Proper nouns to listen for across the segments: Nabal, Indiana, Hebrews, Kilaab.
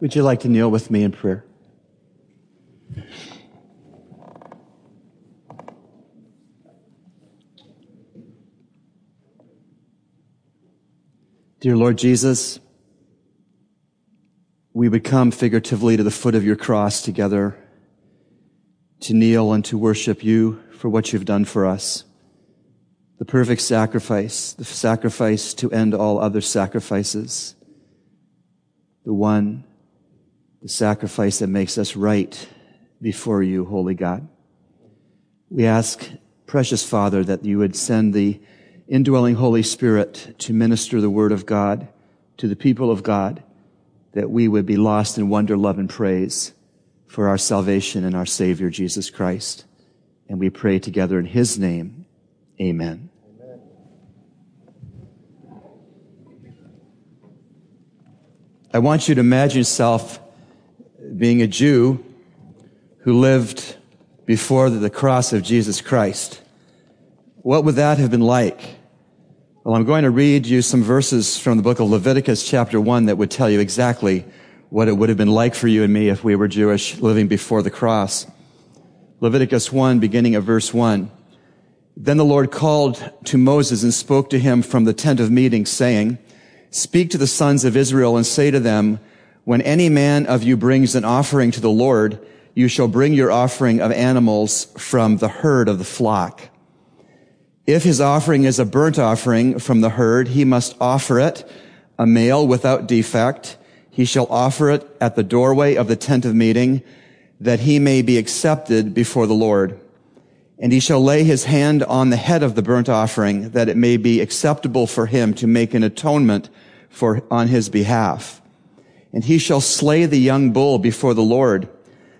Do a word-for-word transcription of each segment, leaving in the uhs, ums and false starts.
Would you like to kneel with me in prayer? Dear Lord Jesus, we would come figuratively to the foot of your cross together to kneel and to worship you for what you've done for us. The perfect sacrifice, the sacrifice to end all other sacrifices. The one, the sacrifice that makes us right before you, Holy God. We ask, precious Father, that you would send the indwelling Holy Spirit to minister the Word of God to the people of God, that we would be lost in wonder, love, and praise for our salvation and our Savior, Jesus Christ. And we pray together in His name, amen. Amen. I want you to imagine yourself being a Jew who lived before the cross of Jesus Christ. What would that have been like? Well, I'm going to read you some verses from the book of Leviticus chapter one that would tell you exactly what it would have been like for you and me if we were Jewish living before the cross. Leviticus one, beginning at verse one. Then the Lord called to Moses and spoke to him from the tent of meeting, saying, "Speak to the sons of Israel and say to them, when any man of you brings an offering to the Lord, you shall bring your offering of animals from the herd of the flock. If his offering is a burnt offering from the herd, he must offer it, a male without defect. He shall offer it at the doorway of the tent of meeting, that he may be accepted before the Lord. And he shall lay his hand on the head of the burnt offering, that it may be acceptable for him to make an atonement for on his behalf. And he shall slay the young bull before the Lord.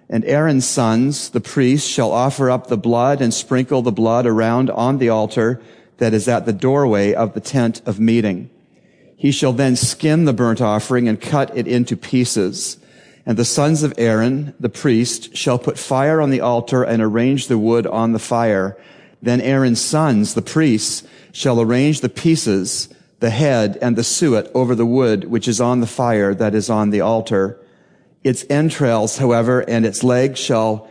And Aaron's sons, the priests, shall offer up the blood and sprinkle the blood around on the altar that is at the doorway of the tent of meeting. He shall then skin the burnt offering and cut it into pieces. And the sons of Aaron, the priest, shall put fire on the altar and arrange the wood on the fire. Then Aaron's sons, the priests, shall arrange the pieces, the head and the suet over the wood which is on the fire that is on the altar. Its entrails, however, and its legs shall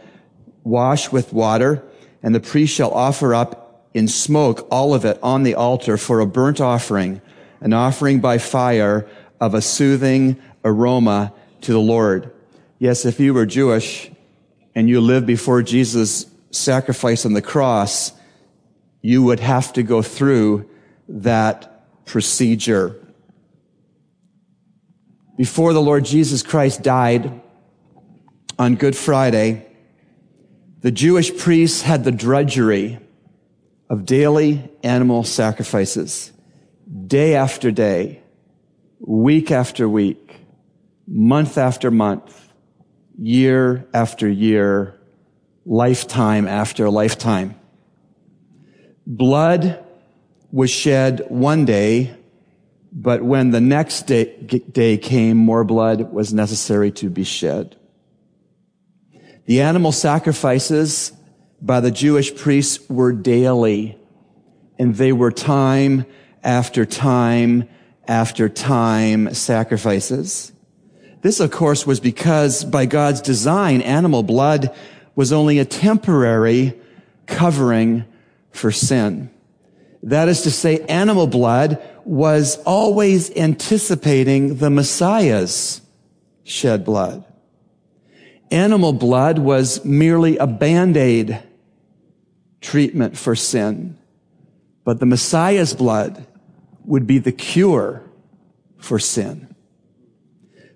wash with water, and the priest shall offer up in smoke all of it on the altar for a burnt offering, an offering by fire of a soothing aroma to the Lord." Yes, if you were Jewish and you lived before Jesus' sacrifice on the cross, you would have to go through that procedure. Before the Lord Jesus Christ died on Good Friday, the Jewish priests had the drudgery of daily animal sacrifices, day after day, week after week, month after month, year after year, lifetime after lifetime. Blood was shed one day, but when the next day, day came, more blood was necessary to be shed. The animal sacrifices by the Jewish priests were daily, and they were time after time after time sacrifices. This, of course, was because by God's design, animal blood was only a temporary covering for sin. That is to say, animal blood was always anticipating the Messiah's shed blood. Animal blood was merely a band-aid treatment for sin, but the Messiah's blood would be the cure for sin.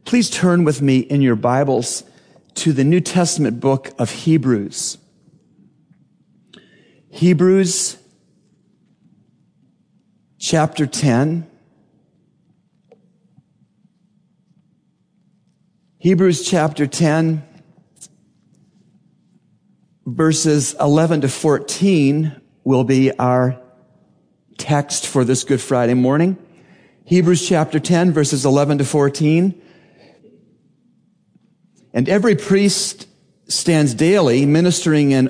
Please turn with me in your Bibles to the New Testament book of Hebrews. Hebrews chapter ten. Hebrews chapter ten, verses eleven to fourteen will be our text for this Good Friday morning. Hebrews chapter ten, verses eleven to fourteen. "And every priest stands daily ministering in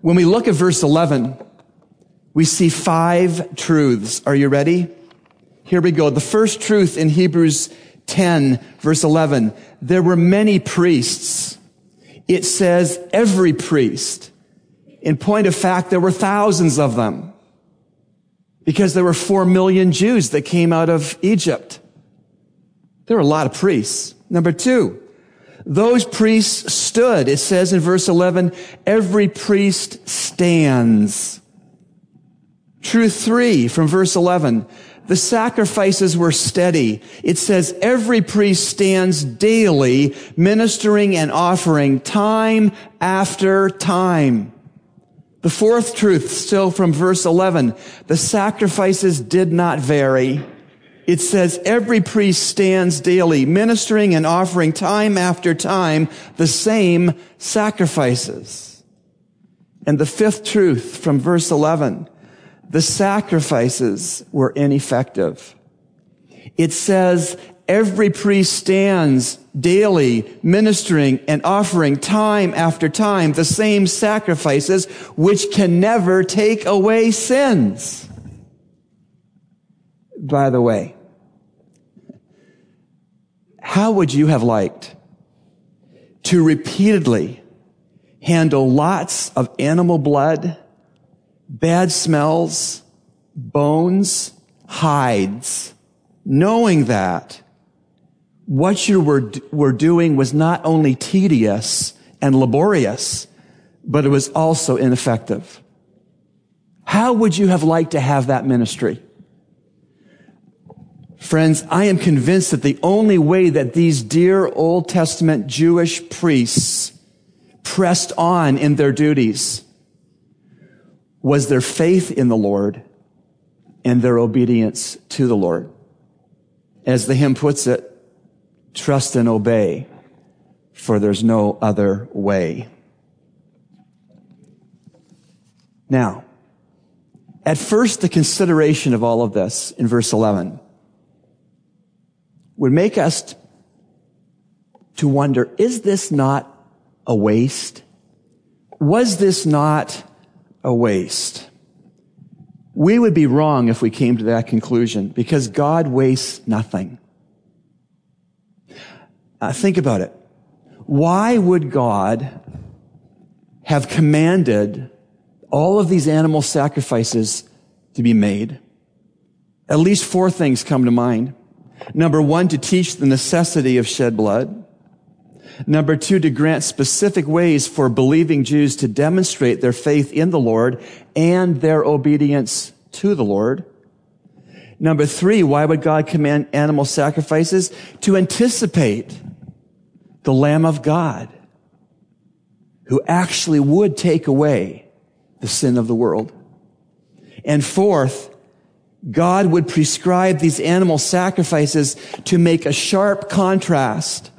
When we look at verse eleven, we see five truths. Are you ready? Here we go. The first truth in Hebrews ten, verse eleven. There were many priests. It says every priest. In point of fact, there were thousands of them, because there were four million Jews that came out of Egypt. There were a lot of priests. Number two, those priests stood. It says in verse eleven, every priest stands. Truth three from verse eleven, the sacrifices were steady. It says every priest stands daily, ministering and offering time after time. The fourth truth, still from verse eleven, the sacrifices did not vary. It says every priest stands daily, ministering and offering time after time the same sacrifices. And the fifth truth from verse eleven, the sacrifices were ineffective. It says every priest stands daily, ministering and offering time after time the same sacrifices, which can never take away sins. By the way, how would you have liked to repeatedly handle lots of animal blood, bad smells, bones, hides, knowing that what you were, were doing was not only tedious and laborious, but it was also ineffective? How would you have liked to have that ministry? Friends, I am convinced that the only way that these dear Old Testament Jewish priests pressed on in their duties was their faith in the Lord and their obedience to the Lord. As the hymn puts it, trust and obey, for there's no other way. Now, at first, the consideration of all of this in verse eleven would make us to wonder, is this not a waste? Was this not a waste? We would be wrong if we came to that conclusion, because God wastes nothing. Uh, think about it. Why would God have commanded all of these animal sacrifices to be made? At least four things come to mind. Number one, to teach the necessity of shed blood. Number two, to grant specific ways for believing Jews to demonstrate their faith in the Lord and their obedience to the Lord. Number three, why would God command animal sacrifices? To anticipate the Lamb of God, who actually would take away the sin of the world. And fourth, God would prescribe these animal sacrifices to make a sharp contrast,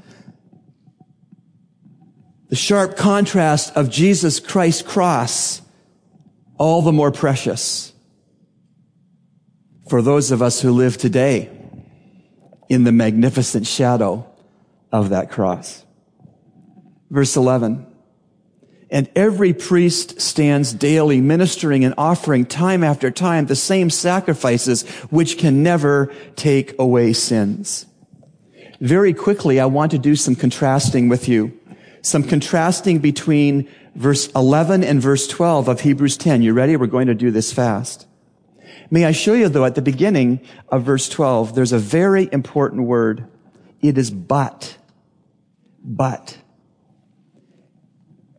the sharp contrast of Jesus Christ's cross, all the more precious for those of us who live today in the magnificent shadow of that cross. Verse eleven, and every priest stands daily, ministering and offering time after time the same sacrifices, which can never take away sins. Very quickly, I want to do some contrasting with you, some contrasting between verse eleven and verse twelve of Hebrews ten. You ready? We're going to do this fast. May I show you, though, at the beginning of verse twelve, there's a very important word. It is but. But.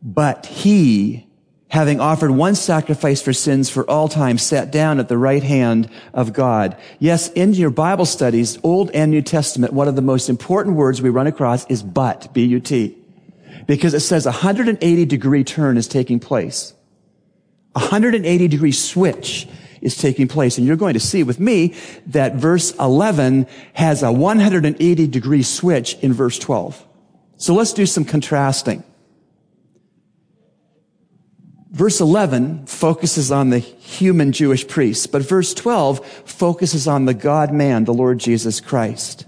But he, having offered one sacrifice for sins for all time, sat down at the right hand of God. Yes, in your Bible studies, Old and New Testament, one of the most important words we run across is but, B U T, because it says a one hundred eighty degree turn is taking place. A one hundred eighty degree switch is taking place. And you're going to see with me that verse eleven has a one hundred eighty degree switch in verse twelve. So let's do some contrasting. Verse eleven focuses on the human Jewish priests, but verse twelve focuses on the God-man, the Lord Jesus Christ.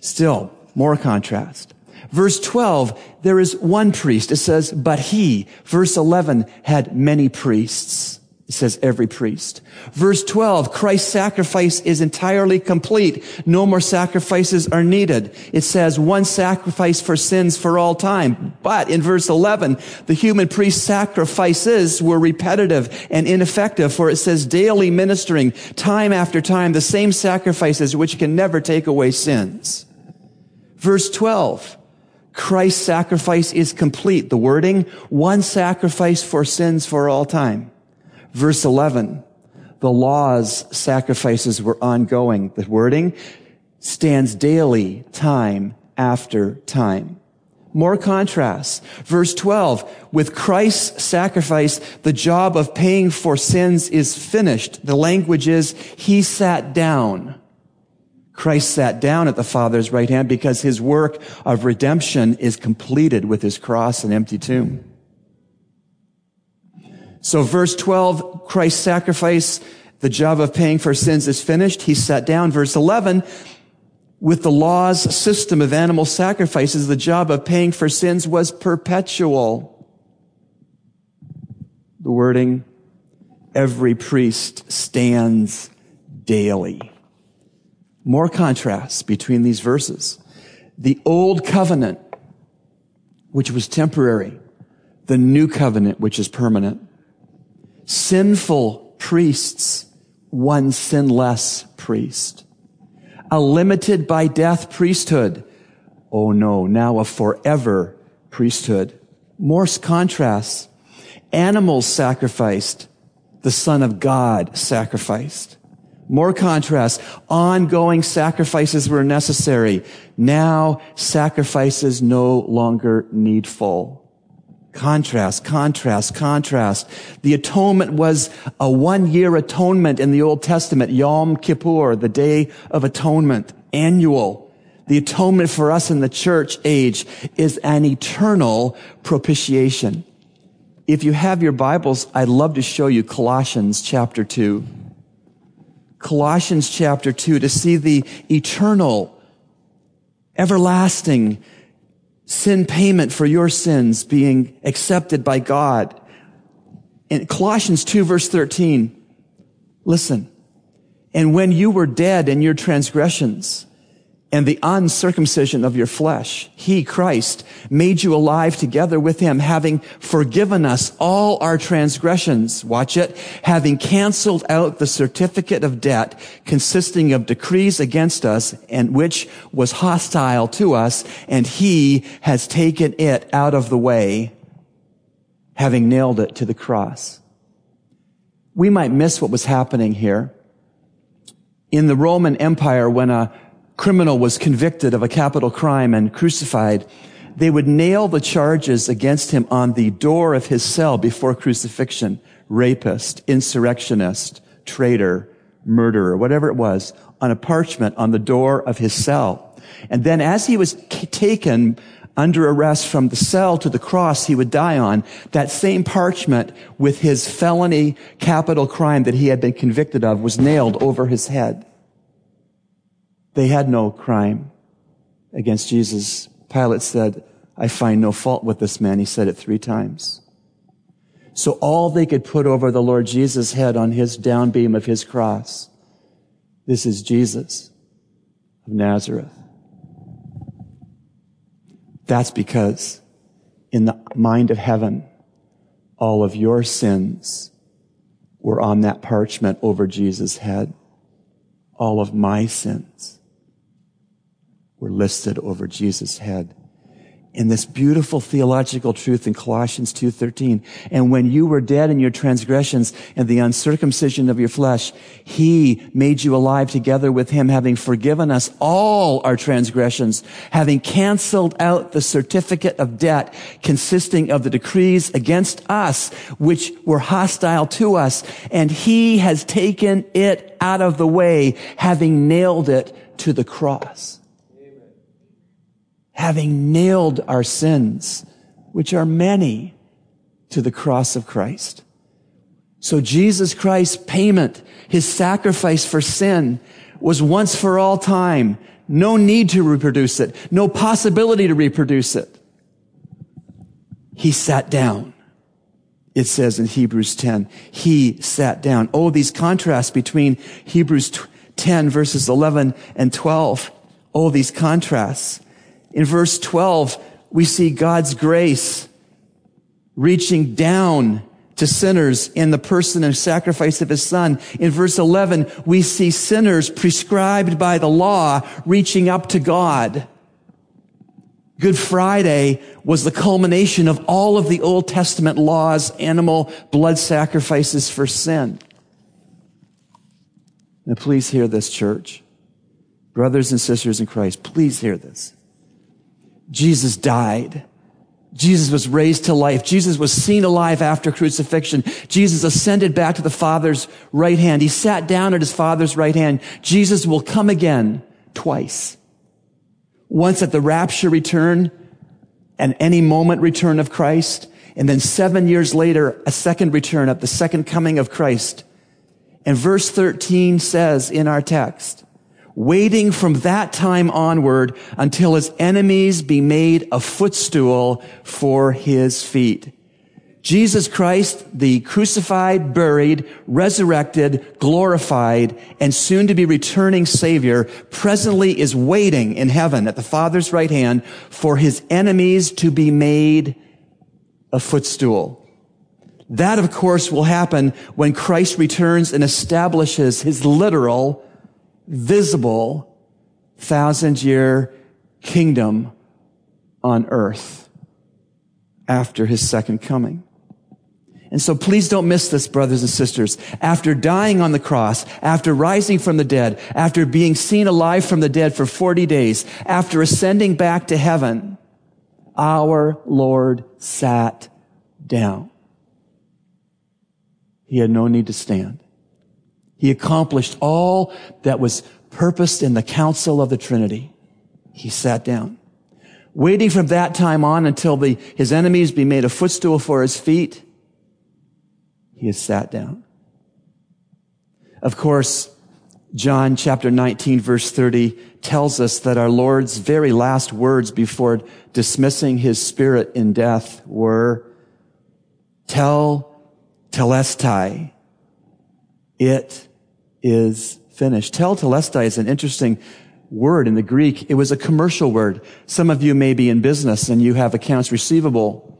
Still, more contrast. Verse twelve, there is one priest. It says, but he. Verse eleven had many priests. It says every priest. Verse twelve, Christ's sacrifice is entirely complete. No more sacrifices are needed. It says one sacrifice for sins for all time. But in verse eleven, the human priest's sacrifices were repetitive and ineffective, for it says daily ministering, time after time, the same sacrifices which can never take away sins. Verse twelve, Christ's sacrifice is complete. The wording, one sacrifice for sins for all time. Verse eleven, the law's sacrifices were ongoing. The wording stands daily, time after time. More contrasts. Verse twelve, with Christ's sacrifice, the job of paying for sins is finished. The language is, he sat down. Christ sat down at the Father's right hand because his work of redemption is completed with his cross and empty tomb. So verse twelve, Christ's sacrifice, the job of paying for sins is finished. He sat down. Verse eleven, with the law's system of animal sacrifices, the job of paying for sins was perpetual. The wording, every priest stands daily. More contrasts between these verses. The old covenant, which was temporary. The new covenant, which is permanent. Sinful priests, one sinless priest. A limited by death priesthood. Oh no, now a forever priesthood. More contrasts. Animals sacrificed, the Son of God sacrificed. More contrasts. Ongoing sacrifices were necessary. Now sacrifices no longer needful. Contrast, contrast, contrast. The atonement was a one-year atonement in the Old Testament, Yom Kippur, the Day of Atonement, annual. The atonement for us in the church age is an eternal propitiation. If you have your Bibles, I'd love to show you Colossians chapter two. Colossians chapter two, to see the eternal, everlasting sin payment for your sins being accepted by God. In Colossians two verse thirteen, listen, and when you were dead in your transgressions and the uncircumcision of your flesh, he, Christ, made you alive together with him, having forgiven us all our transgressions. Watch it. Having canceled out the certificate of debt consisting of decrees against us and which was hostile to us, and he has taken it out of the way, having nailed it to the cross. We might miss what was happening here. In the Roman Empire, when a criminal was convicted of a capital crime and crucified, they would nail the charges against him on the door of his cell before crucifixion. Rapist, insurrectionist, traitor, murderer, whatever it was, on a parchment on the door of his cell. And then as he was taken under arrest from the cell to the cross he would die on, that same parchment with his felony capital crime that he had been convicted of was nailed over his head. They had no crime against Jesus. Pilate said, I find no fault with this man. He said it three times. So all they could put over the Lord Jesus' head on his downbeam of his cross, this is Jesus of Nazareth. That's because in the mind of heaven, all of your sins were on that parchment over Jesus' head. All of my sins were listed over Jesus' head. in this beautiful theological truth in Colossians two thirteen. And when you were dead in your transgressions and the uncircumcision of your flesh, he made you alive together with him, having forgiven us all our transgressions, having canceled out the certificate of debt consisting of the decrees against us, which were hostile to us. And he has taken it out of the way, having nailed it to the cross. Having nailed our sins, which are many, to the cross of Christ. So Jesus Christ's payment, his sacrifice for sin, was once for all time. No need to reproduce it. No possibility to reproduce it. He sat down. It says in Hebrews ten, he sat down. Oh, these contrasts between Hebrews ten verses eleven and twelve. Oh, these contrasts. In verse twelve, we see God's grace reaching down to sinners in the person and sacrifice of his son. In verse eleven, we see sinners prescribed by the law reaching up to God. Good Friday was the culmination of all of the Old Testament laws, animal blood sacrifices for sin. Now please hear this, church. Brothers and sisters in Christ, please hear this. Jesus died. Jesus was raised to life. Jesus was seen alive after crucifixion. Jesus ascended back to the Father's right hand. He sat down at his Father's right hand. Jesus will come again twice. Once at the rapture return and any moment return of Christ. And then seven years later, a second return at the second coming of Christ. And verse thirteen says in our text, waiting from that time onward until his enemies be made a footstool for his feet. Jesus Christ, the crucified, buried, resurrected, glorified, and soon to be returning Savior, presently is waiting in heaven at the Father's right hand for his enemies to be made a footstool. That, of course, will happen when Christ returns and establishes his literal visible thousand-year kingdom on earth after his second coming. And so please don't miss this, brothers and sisters. After dying on the cross, after rising from the dead, after being seen alive from the dead for forty days, after ascending back to heaven, our Lord sat down. He had no need to stand. He accomplished all that was purposed in the counsel of the Trinity. He sat down. Waiting from that time on until the, his enemies be made a footstool for his feet, he has sat down. Of course, John chapter nineteen verse thirty tells us that our Lord's very last words before dismissing his spirit in death were, Tel telestai, it is finished. Tel telestai is an interesting word in the Greek. It was a commercial word. Some of you may be in business and you have accounts receivable.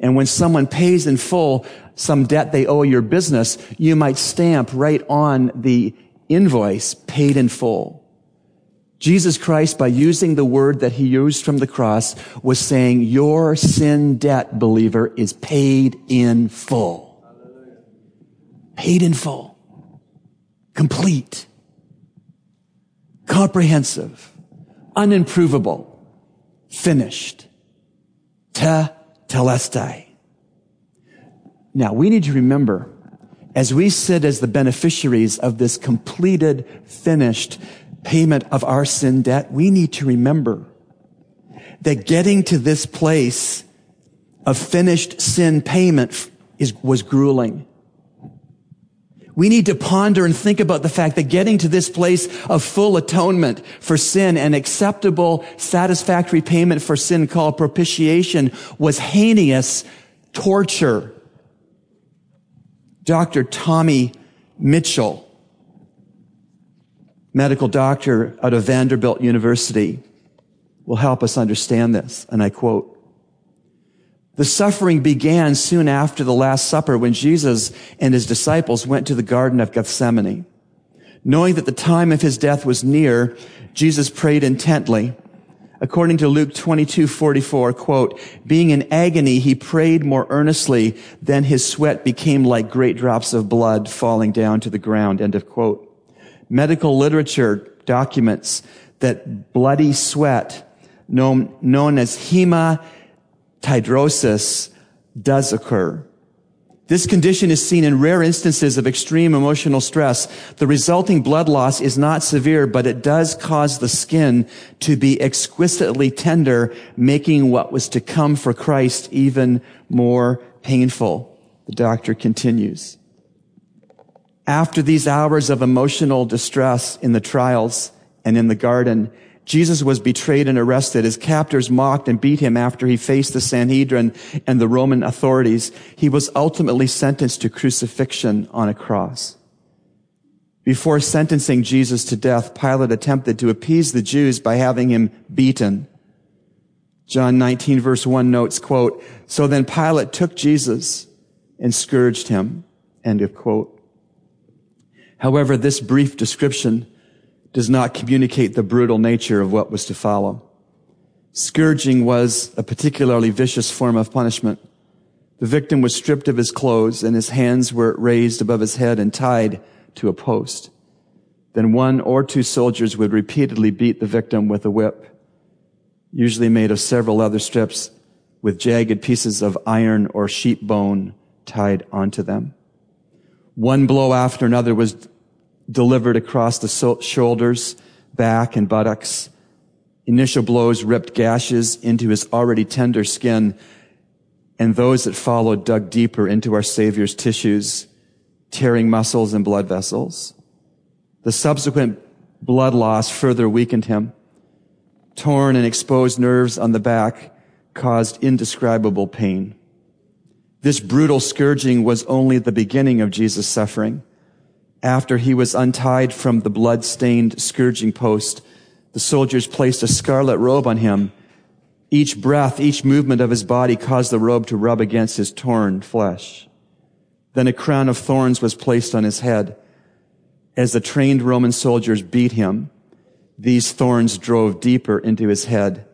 And when someone pays in full some debt they owe your business, you might stamp right on the invoice, paid in full. Jesus Christ, by using the word that he used from the cross, was saying, your sin debt, believer, is paid in full. Paid in full, complete, comprehensive, unimprovable, finished. Te telestai. Now, we need to remember, as we sit as the beneficiaries of this completed, finished payment of our sin debt, we need to remember that getting to this place of finished sin payment is, was grueling. We need to ponder and think about the fact that getting to this place of full atonement for sin and acceptable, satisfactory payment for sin called propitiation was heinous torture. Doctor Tommy Mitchell, medical doctor out of Vanderbilt University, will help us understand this, and I quote, the suffering began soon after the Last Supper when Jesus and his disciples went to the Garden of Gethsemane. Knowing that the time of his death was near, Jesus prayed intently, According to Luke twenty-two forty-four, quote, being in agony, he prayed more earnestly, then his sweat became like great drops of blood falling down to the ground, end of quote. Medical literature documents that bloody sweat, known, known as hematidrosis, does occur. This condition is seen in rare instances of extreme emotional stress. The resulting blood loss is not severe, but it does cause the skin to be exquisitely tender, making what was to come for Christ even more painful. The doctor continues. After these hours of emotional distress in the trials and in the garden, Jesus was betrayed and arrested. His captors mocked and beat him after he faced the Sanhedrin and the Roman authorities. He was ultimately sentenced to crucifixion on a cross. Before sentencing Jesus to death, Pilate attempted to appease the Jews by having him beaten. John nineteen verse one notes, quote, so then Pilate took Jesus and scourged him, end of quote. However, this brief description does not communicate the brutal nature of what was to follow. Scourging was a particularly vicious form of punishment. The victim was stripped of his clothes and his hands were raised above his head and tied to a post. Then one or two soldiers would repeatedly beat the victim with a whip, usually made of several leather strips with jagged pieces of iron or sheep bone tied onto them. One blow after another was delivered across the shoulders, back, and buttocks. Initial blows ripped gashes into his already tender skin, and those that followed dug deeper into our Savior's tissues, tearing muscles and blood vessels. The subsequent blood loss further weakened him. Torn and exposed nerves on the back caused indescribable pain. This brutal scourging was only the beginning of Jesus' suffering. After he was untied from the blood-stained scourging post, the soldiers placed a scarlet robe on him. Each breath, each movement of his body caused the robe to rub against his torn flesh. Then a crown of thorns was placed on his head. As the trained Roman soldiers beat him, these thorns drove deeper into his head,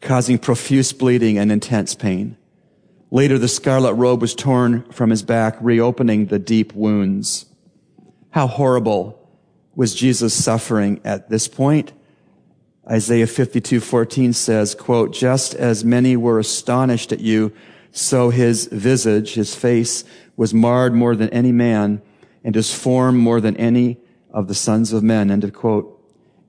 causing profuse bleeding and intense pain. Later, the scarlet robe was torn from his back, reopening the deep wounds. How horrible was Jesus' suffering at this point? Isaiah fifty-two fourteen says, quote, just as many were astonished at you, so his visage, his face, was marred more than any man, and his form more than any of the sons of men, end of quote.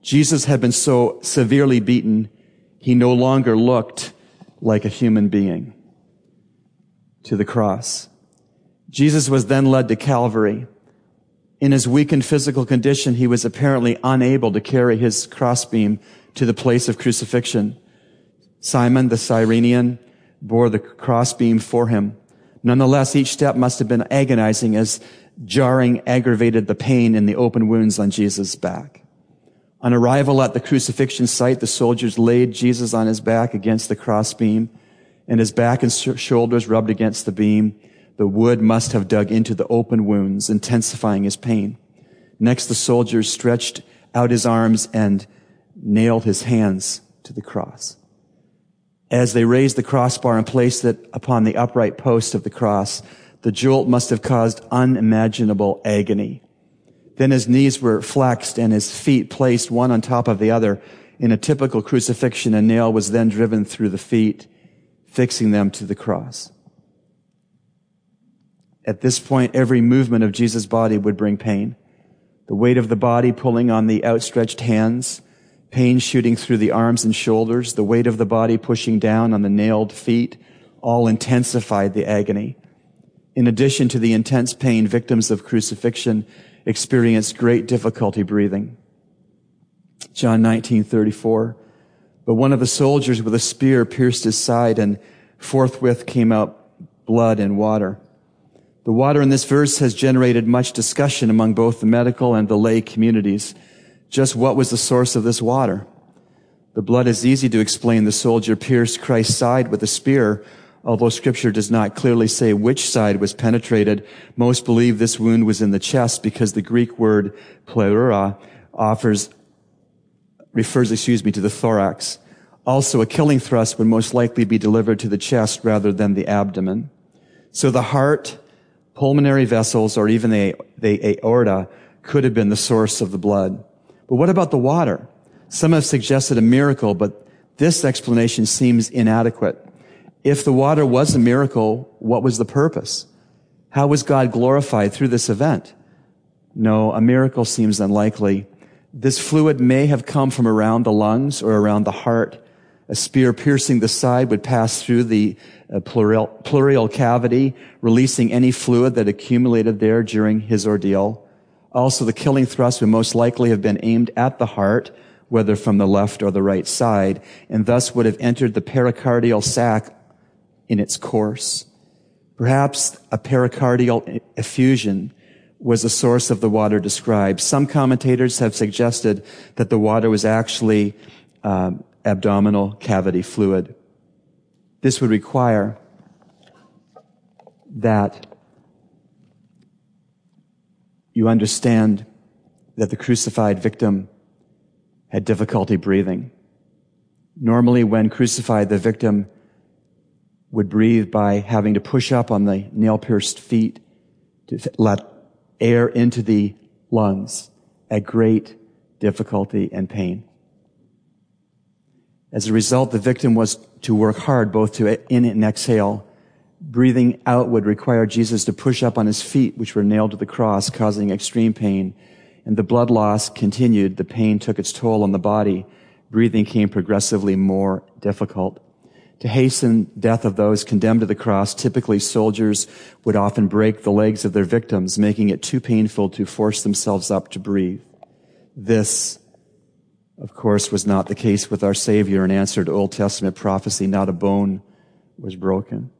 Jesus had been so severely beaten, he no longer looked like a human being. To the cross. Jesus was then led to Calvary. In his weakened physical condition, he was apparently unable to carry his crossbeam to the place of crucifixion. Simon the Cyrenian bore the crossbeam for him. Nonetheless, each step must have been agonizing as jarring aggravated the pain in the open wounds on Jesus' back. On arrival at the crucifixion site, the soldiers laid Jesus on his back against the crossbeam, and his back and shoulders rubbed against the beam. The wood must have dug into the open wounds, intensifying his pain. Next, the soldiers stretched out his arms and nailed his hands to the cross. As they raised the crossbar and placed it upon the upright post of the cross, the jolt must have caused unimaginable agony. Then his knees were flexed and his feet placed one on top of the other. In a typical crucifixion, a nail was then driven through the feet, fixing them to the cross. At this point, every movement of Jesus' body would bring pain. The weight of the body pulling on the outstretched hands, pain shooting through the arms and shoulders, the weight of the body pushing down on the nailed feet, all intensified the agony. In addition to the intense pain, victims of crucifixion experienced great difficulty breathing. John nineteen thirty-four, but one of the soldiers with a spear pierced his side, and forthwith came out blood and water. The water in this verse has generated much discussion among both the medical and the lay communities. Just what was the source of this water? The blood is easy to explain. The soldier pierced Christ's side with a spear, although Scripture does not clearly say which side was penetrated. Most believe this wound was in the chest because the Greek word pleura offers, refers, excuse me, to the thorax. Also, a killing thrust would most likely be delivered to the chest rather than the abdomen. So the heart, pulmonary vessels, or even the, the aorta could have been the source of the blood. But what about the water? Some have suggested a miracle, but this explanation seems inadequate. If the water was a miracle, what was the purpose? How was God glorified through this event? No, a miracle seems unlikely. This fluid may have come from around the lungs or around the heart. A spear piercing the side would pass through the uh, pleural, pleural cavity, releasing any fluid that accumulated there during his ordeal. Also, the killing thrust would most likely have been aimed at the heart, whether from the left or the right side, and thus would have entered the pericardial sac in its course. Perhaps a pericardial effusion was the source of the water described. Some commentators have suggested that the water was actually um, abdominal cavity fluid. This would require that you understand that the crucified victim had difficulty breathing. Normally, when crucified, the victim would breathe by having to push up on the nail-pierced feet to let air into the lungs at great difficulty and pain. As a result, the victim was to work hard both to in and exhale. Breathing out would require Jesus to push up on his feet, which were nailed to the cross, causing extreme pain. And the blood loss continued. The pain took its toll on the body. Breathing became progressively more difficult. To hasten death of those condemned to the cross, typically soldiers would often break the legs of their victims, making it too painful to force themselves up to breathe. This, of course, was not the case with our Savior. In answer to Old Testament prophecy, not a bone was broken.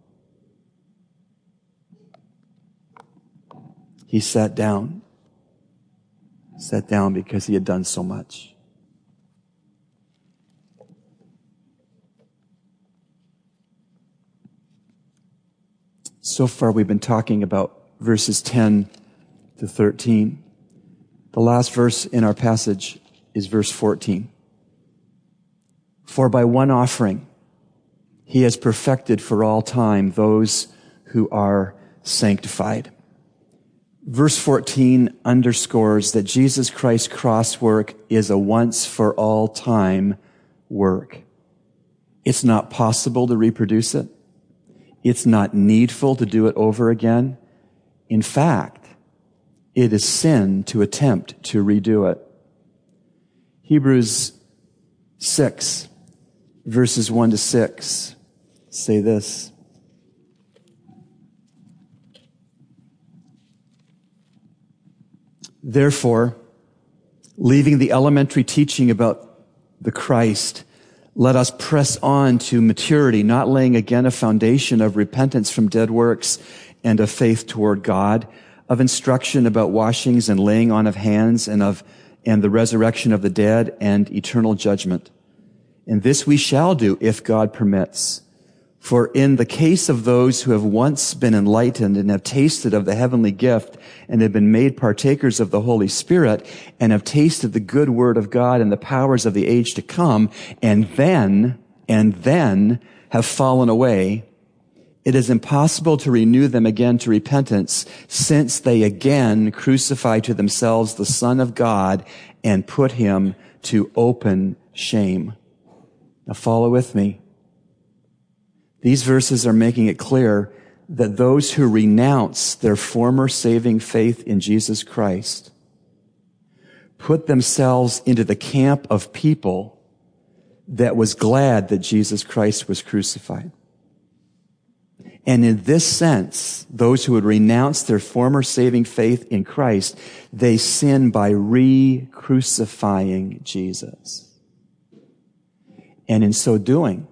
He sat down. Sat down because he had done so much. So far we've been talking about verses ten to thirteen. The last verse in our passage is verse fourteen. For by one offering he has perfected for all time those who are sanctified. Verse fourteen underscores that Jesus Christ's cross work is a once for all time work. It's not possible to reproduce it. It's not needful to do it over again. In fact, it is sin to attempt to redo it. Hebrews six, verses one to six, say this. Therefore, leaving the elementary teaching about the Christ, let us press on to maturity, not laying again a foundation of repentance from dead works and of faith toward God, of instruction about washings and laying on of hands and of and the resurrection of the dead and eternal judgment. And this we shall do if God permits. For in the case of those who have once been enlightened and have tasted of the heavenly gift and have been made partakers of the Holy Spirit and have tasted the good word of God and the powers of the age to come and then, and then have fallen away, it is impossible to renew them again to repentance, since they again crucify to themselves the Son of God and put him to open shame. Now follow with me. These verses are making it clear that those who renounce their former saving faith in Jesus Christ put themselves into the camp of people that was glad that Jesus Christ was crucified. And in this sense, those who would renounce their former saving faith in Christ, they sin by re-crucifying Jesus. And in so doing,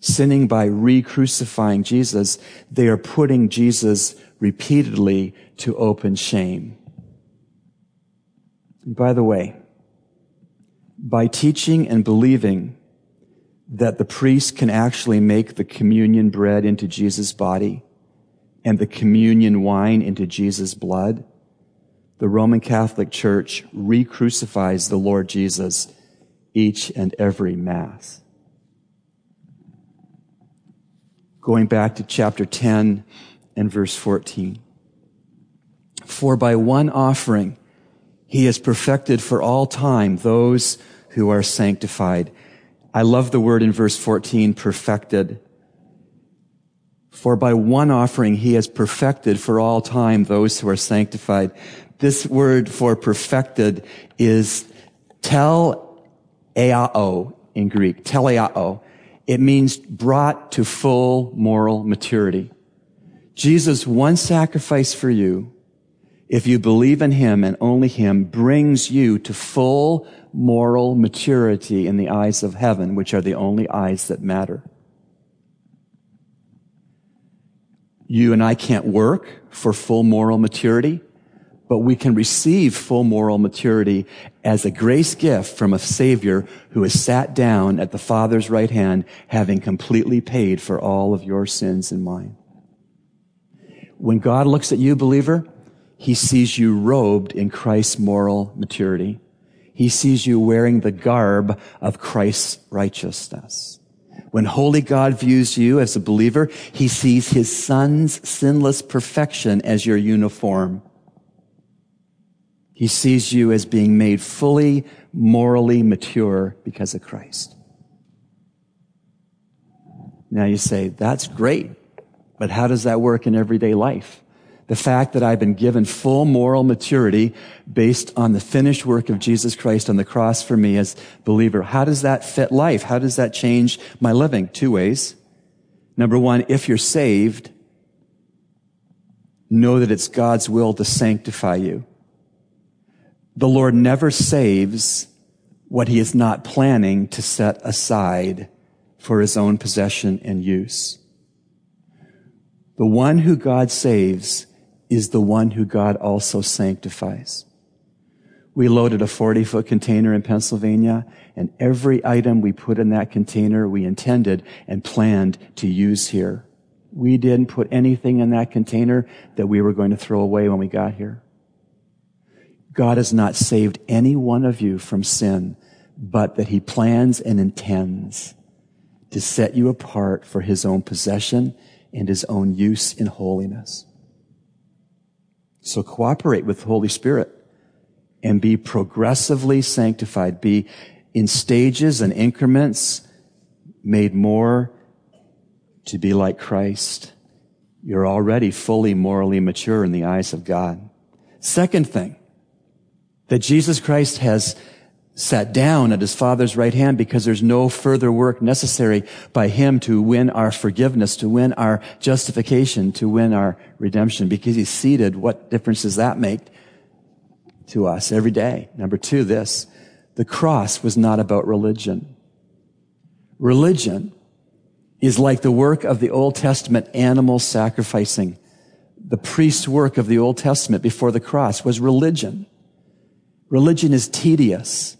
sinning by re-crucifying Jesus, they are putting Jesus repeatedly to open shame. And by the way, by teaching and believing that the priest can actually make the communion bread into Jesus' body and the communion wine into Jesus' blood, the Roman Catholic Church re-crucifies the Lord Jesus each and every Mass. Going back to chapter ten and verse fourteen. For by one offering he has perfected for all time those who are sanctified. I love the word in verse fourteen, perfected. For by one offering he has perfected for all time those who are sanctified. This word for perfected is teleao in Greek, teleao. It means brought to full moral maturity. Jesus' one sacrifice for you, if you believe in him and only him, brings you to full moral maturity in the eyes of heaven, which are the only eyes that matter. You and I can't work for full moral maturity, but we can receive full moral maturity as a grace gift from a Savior who has sat down at the Father's right hand, having completely paid for all of your sins and mine. When God looks at you, believer, he sees you robed in Christ's moral maturity. He sees you wearing the garb of Christ's righteousness. When holy God views you as a believer, he sees his Son's sinless perfection as your uniform. He sees you as being made fully morally mature because of Christ. Now you say, that's great, but how does that work in everyday life? The fact that I've been given full moral maturity based on the finished work of Jesus Christ on the cross for me as believer. How does that fit life? How does that change my living? Two ways. Number one, if you're saved, know that it's God's will to sanctify you. The Lord never saves what he is not planning to set aside for his own possession and use. The one who God saves is the one who God also sanctifies. We loaded a forty-foot container in Pennsylvania, and every item we put in that container we intended and planned to use here. We didn't put anything in that container that we were going to throw away when we got here. God has not saved any one of you from sin, but that he plans and intends to set you apart for his own possession and his own use in holiness. So cooperate with the Holy Spirit and be progressively sanctified. Be in stages and increments made more to be like Christ. You're already fully morally mature in the eyes of God. Second thing, that Jesus Christ has sat down at his Father's right hand because there's no further work necessary by him to win our forgiveness, to win our justification, to win our redemption. Because he's seated, what difference does that make to us every day? Number two, this. The cross was not about religion. Religion is like the work of the Old Testament animal sacrificing. The priest's work of the Old Testament before the cross was religion. Religion is tedious.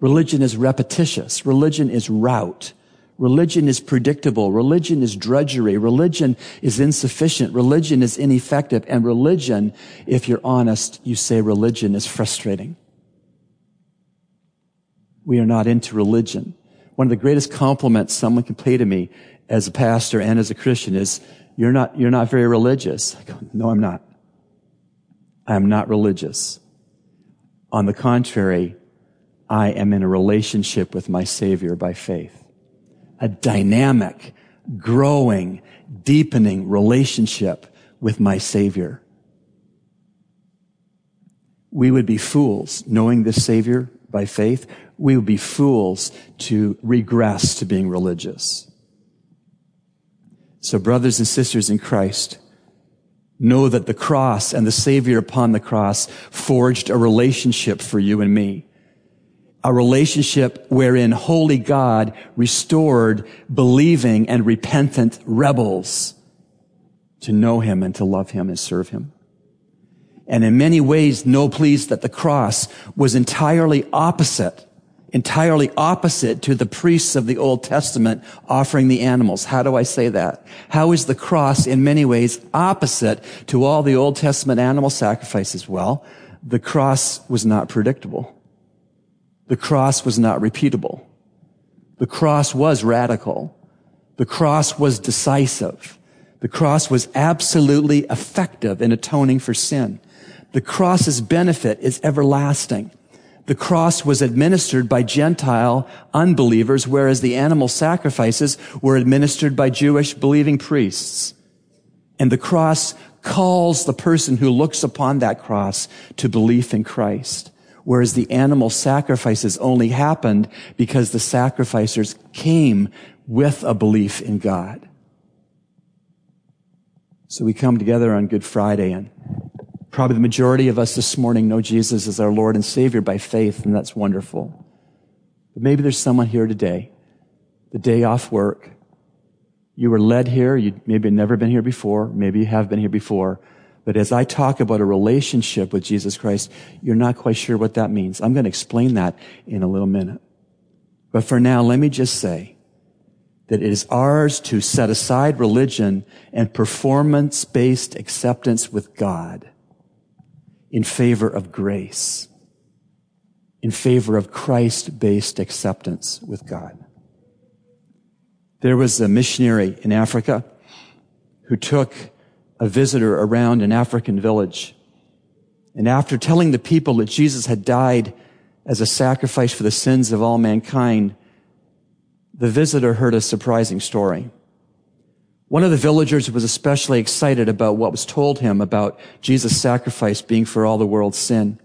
Religion is repetitious. Religion is rote. Religion is predictable. Religion is drudgery. Religion is insufficient. Religion is ineffective. And religion, if you're honest, you say religion is frustrating. We are not into religion. One of the greatest compliments someone can pay to me as a pastor and as a Christian is, you're not, you're not very religious. I go, no, I'm not. I'm not religious. On the contrary, I am in a relationship with my Savior by faith. A dynamic, growing, deepening relationship with my Savior. We would be fools, knowing this Savior by faith, we would be fools to regress to being religious. So, brothers and sisters in Christ, know that the cross and the Savior upon the cross forged a relationship for you and me. A relationship wherein holy God restored believing and repentant rebels to know him and to love him and serve him. And in many ways, know please that the cross was entirely opposite, entirely opposite to the priests of the Old Testament offering the animals. How do I say that? How is the cross in many ways opposite to all the Old Testament animal sacrifices? Well, the cross was not predictable. The cross was not repeatable. The cross was radical. The cross was decisive. The cross was absolutely effective in atoning for sin. The cross's benefit is everlasting. The cross was administered by Gentile unbelievers, whereas the animal sacrifices were administered by Jewish believing priests. And the cross calls the person who looks upon that cross to belief in Christ, whereas the animal sacrifices only happened because the sacrificers came with a belief in God. So we come together on Good Friday, and probably the majority of us this morning know Jesus as our Lord and Savior by faith, and that's wonderful. But maybe there's someone here today, the day off work. You were led here. You maybe never been here before. Maybe you have been here before. But as I talk about a relationship with Jesus Christ, you're not quite sure what that means. I'm going to explain that in a little minute. But for now, let me just say that it is ours to set aside religion and performance-based acceptance with God in favor of grace, in favor of Christ-based acceptance with God. There was a missionary in Africa who took a visitor around an African village. And after telling the people that Jesus had died as a sacrifice for the sins of all mankind, the visitor heard a surprising story. One of the villagers was especially excited about what was told him about Jesus' sacrifice being for all the world's sin.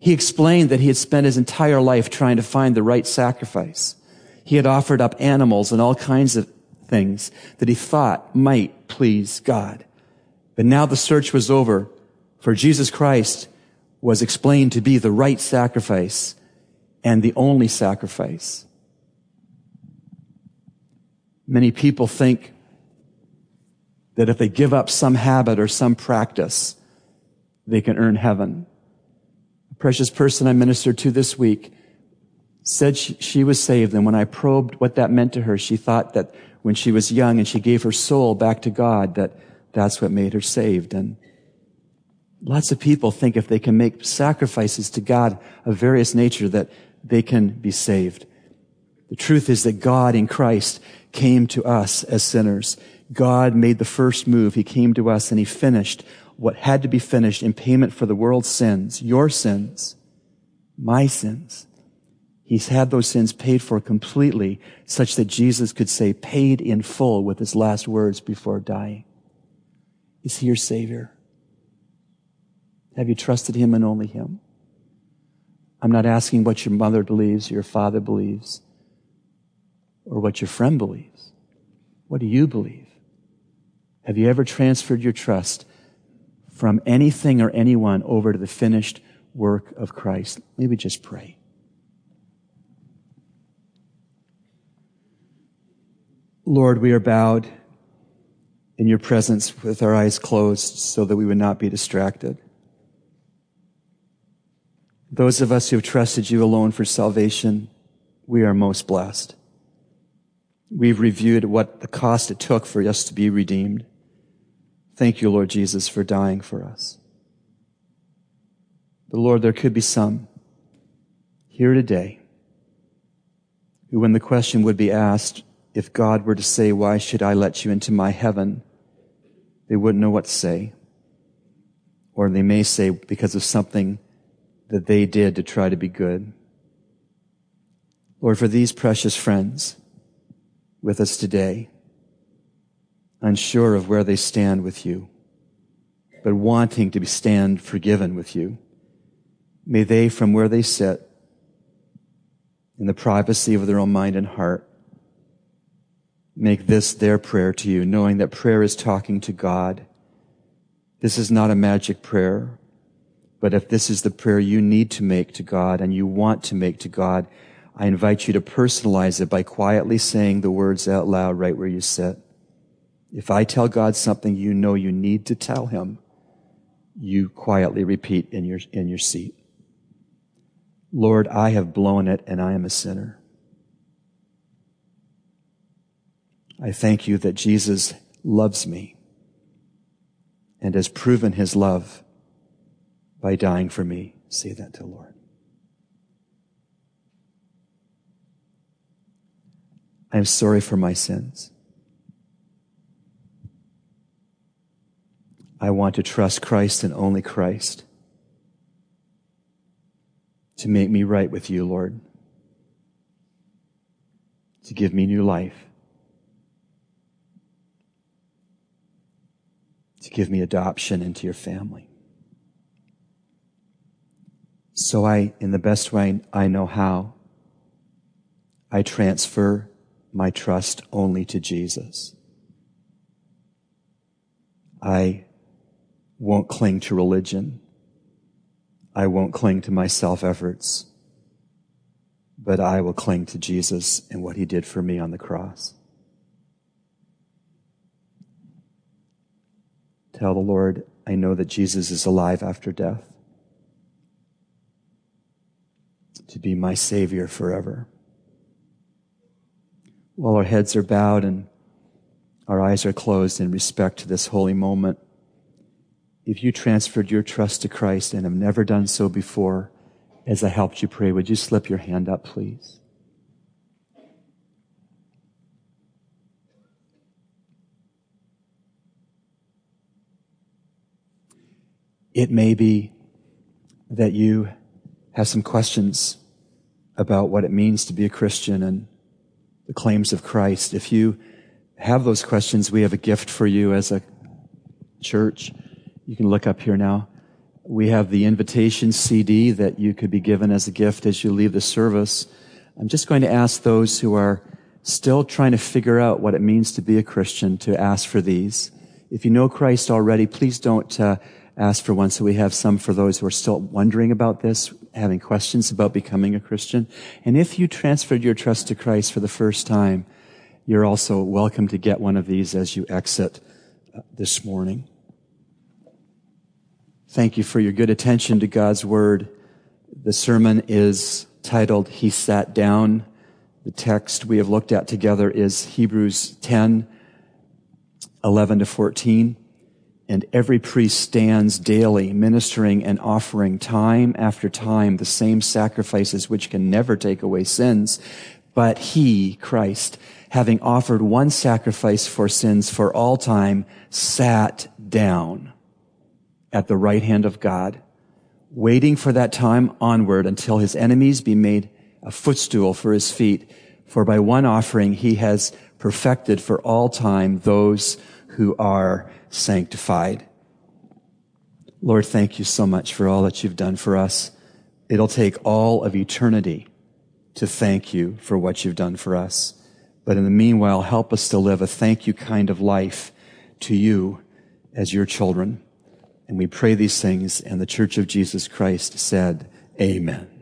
He explained that he had spent his entire life trying to find the right sacrifice. He had offered up animals and all kinds of things that he thought might please God. But now the search was over, for Jesus Christ was explained to be the right sacrifice and the only sacrifice. Many people think that if they give up some habit or some practice, they can earn heaven. A precious person I ministered to this week said she, she was saved, and when I probed what that meant to her, she thought that when she was young and she gave her soul back to God, that that's what made her saved. And lots of people think if they can make sacrifices to God of various nature, that they can be saved. The truth is that God in Christ came to us as sinners. God made the first move. He came to us and he finished what had to be finished in payment for the world's sins, your sins, my sins. He's had those sins paid for completely, such that Jesus could say paid in full with his last words before dying. Is he your Savior? Have you trusted him and only him? I'm not asking what your mother believes, your father believes, or what your friend believes. What do you believe? Have you ever transferred your trust from anything or anyone over to the finished work of Christ? Maybe just pray. Lord, we are bowed in your presence with our eyes closed so that we would not be distracted. Those of us who have trusted you alone for salvation, we are most blessed. We've reviewed what the cost it took for us to be redeemed. Thank you, Lord Jesus, for dying for us. But Lord, there could be some here today who, when the question would be asked, if God were to say, "Why should I let you into my heaven?" they wouldn't know what to say. Or they may say, because of something that they did to try to be good. Lord, for these precious friends with us today, unsure of where they stand with you, but wanting to stand forgiven with you, may they, from where they sit, in the privacy of their own mind and heart, make this their prayer to you, knowing that prayer is talking to God. This is not a magic prayer, but if this is the prayer you need to make to God and you want to make to God, I invite you to personalize it by quietly saying the words out loud right where you sit. If I tell God something you know you need to tell him, you quietly repeat in your, in your seat. Lord, I have blown it and I am a sinner. I thank you that Jesus loves me and has proven his love by dying for me. Say that to the Lord. I am sorry for my sins. I want to trust Christ and only Christ to make me right with you, Lord, to give me new life, to give me adoption into your family. So I, in the best way I know how, I transfer my trust only to Jesus. I won't cling to religion. I won't cling to my self-efforts, but I will cling to Jesus and what he did for me on the cross. Tell the Lord, I know that Jesus is alive after death, to be my Savior forever. While our heads are bowed and our eyes are closed in respect to this holy moment, if you transferred your trust to Christ and have never done so before, as I helped you pray, would you slip your hand up, please? It may be that you have some questions about what it means to be a Christian and the claims of Christ. If you have those questions, we have a gift for you as a church. You can look up here now. We have the invitation C D that you could be given as a gift as you leave the service. I'm just going to ask those who are still trying to figure out what it means to be a Christian to ask for these. If you know Christ already, please don't uh, ask for one. So we have some for those who are still wondering about this, having questions about becoming a Christian. And if you transferred your trust to Christ for the first time, you're also welcome to get one of these as you exit uh, this morning. Thank you for your good attention to God's Word. The sermon is titled, He Sat Down. The text we have looked at together is Hebrews ten, eleven to fourteen. And every priest stands daily, ministering and offering time after time the same sacrifices which can never take away sins. But he, Christ, having offered one sacrifice for sins for all time, sat down at the right hand of God, waiting for that time onward until his enemies be made a footstool for his feet. For by one offering he has perfected for all time those who are sanctified. Lord, thank you so much for all that you've done for us. It'll take all of eternity to thank you for what you've done for us. But in the meanwhile, help us to live a thank you kind of life to you as your children. And we pray these things, and the Church of Jesus Christ said, Amen.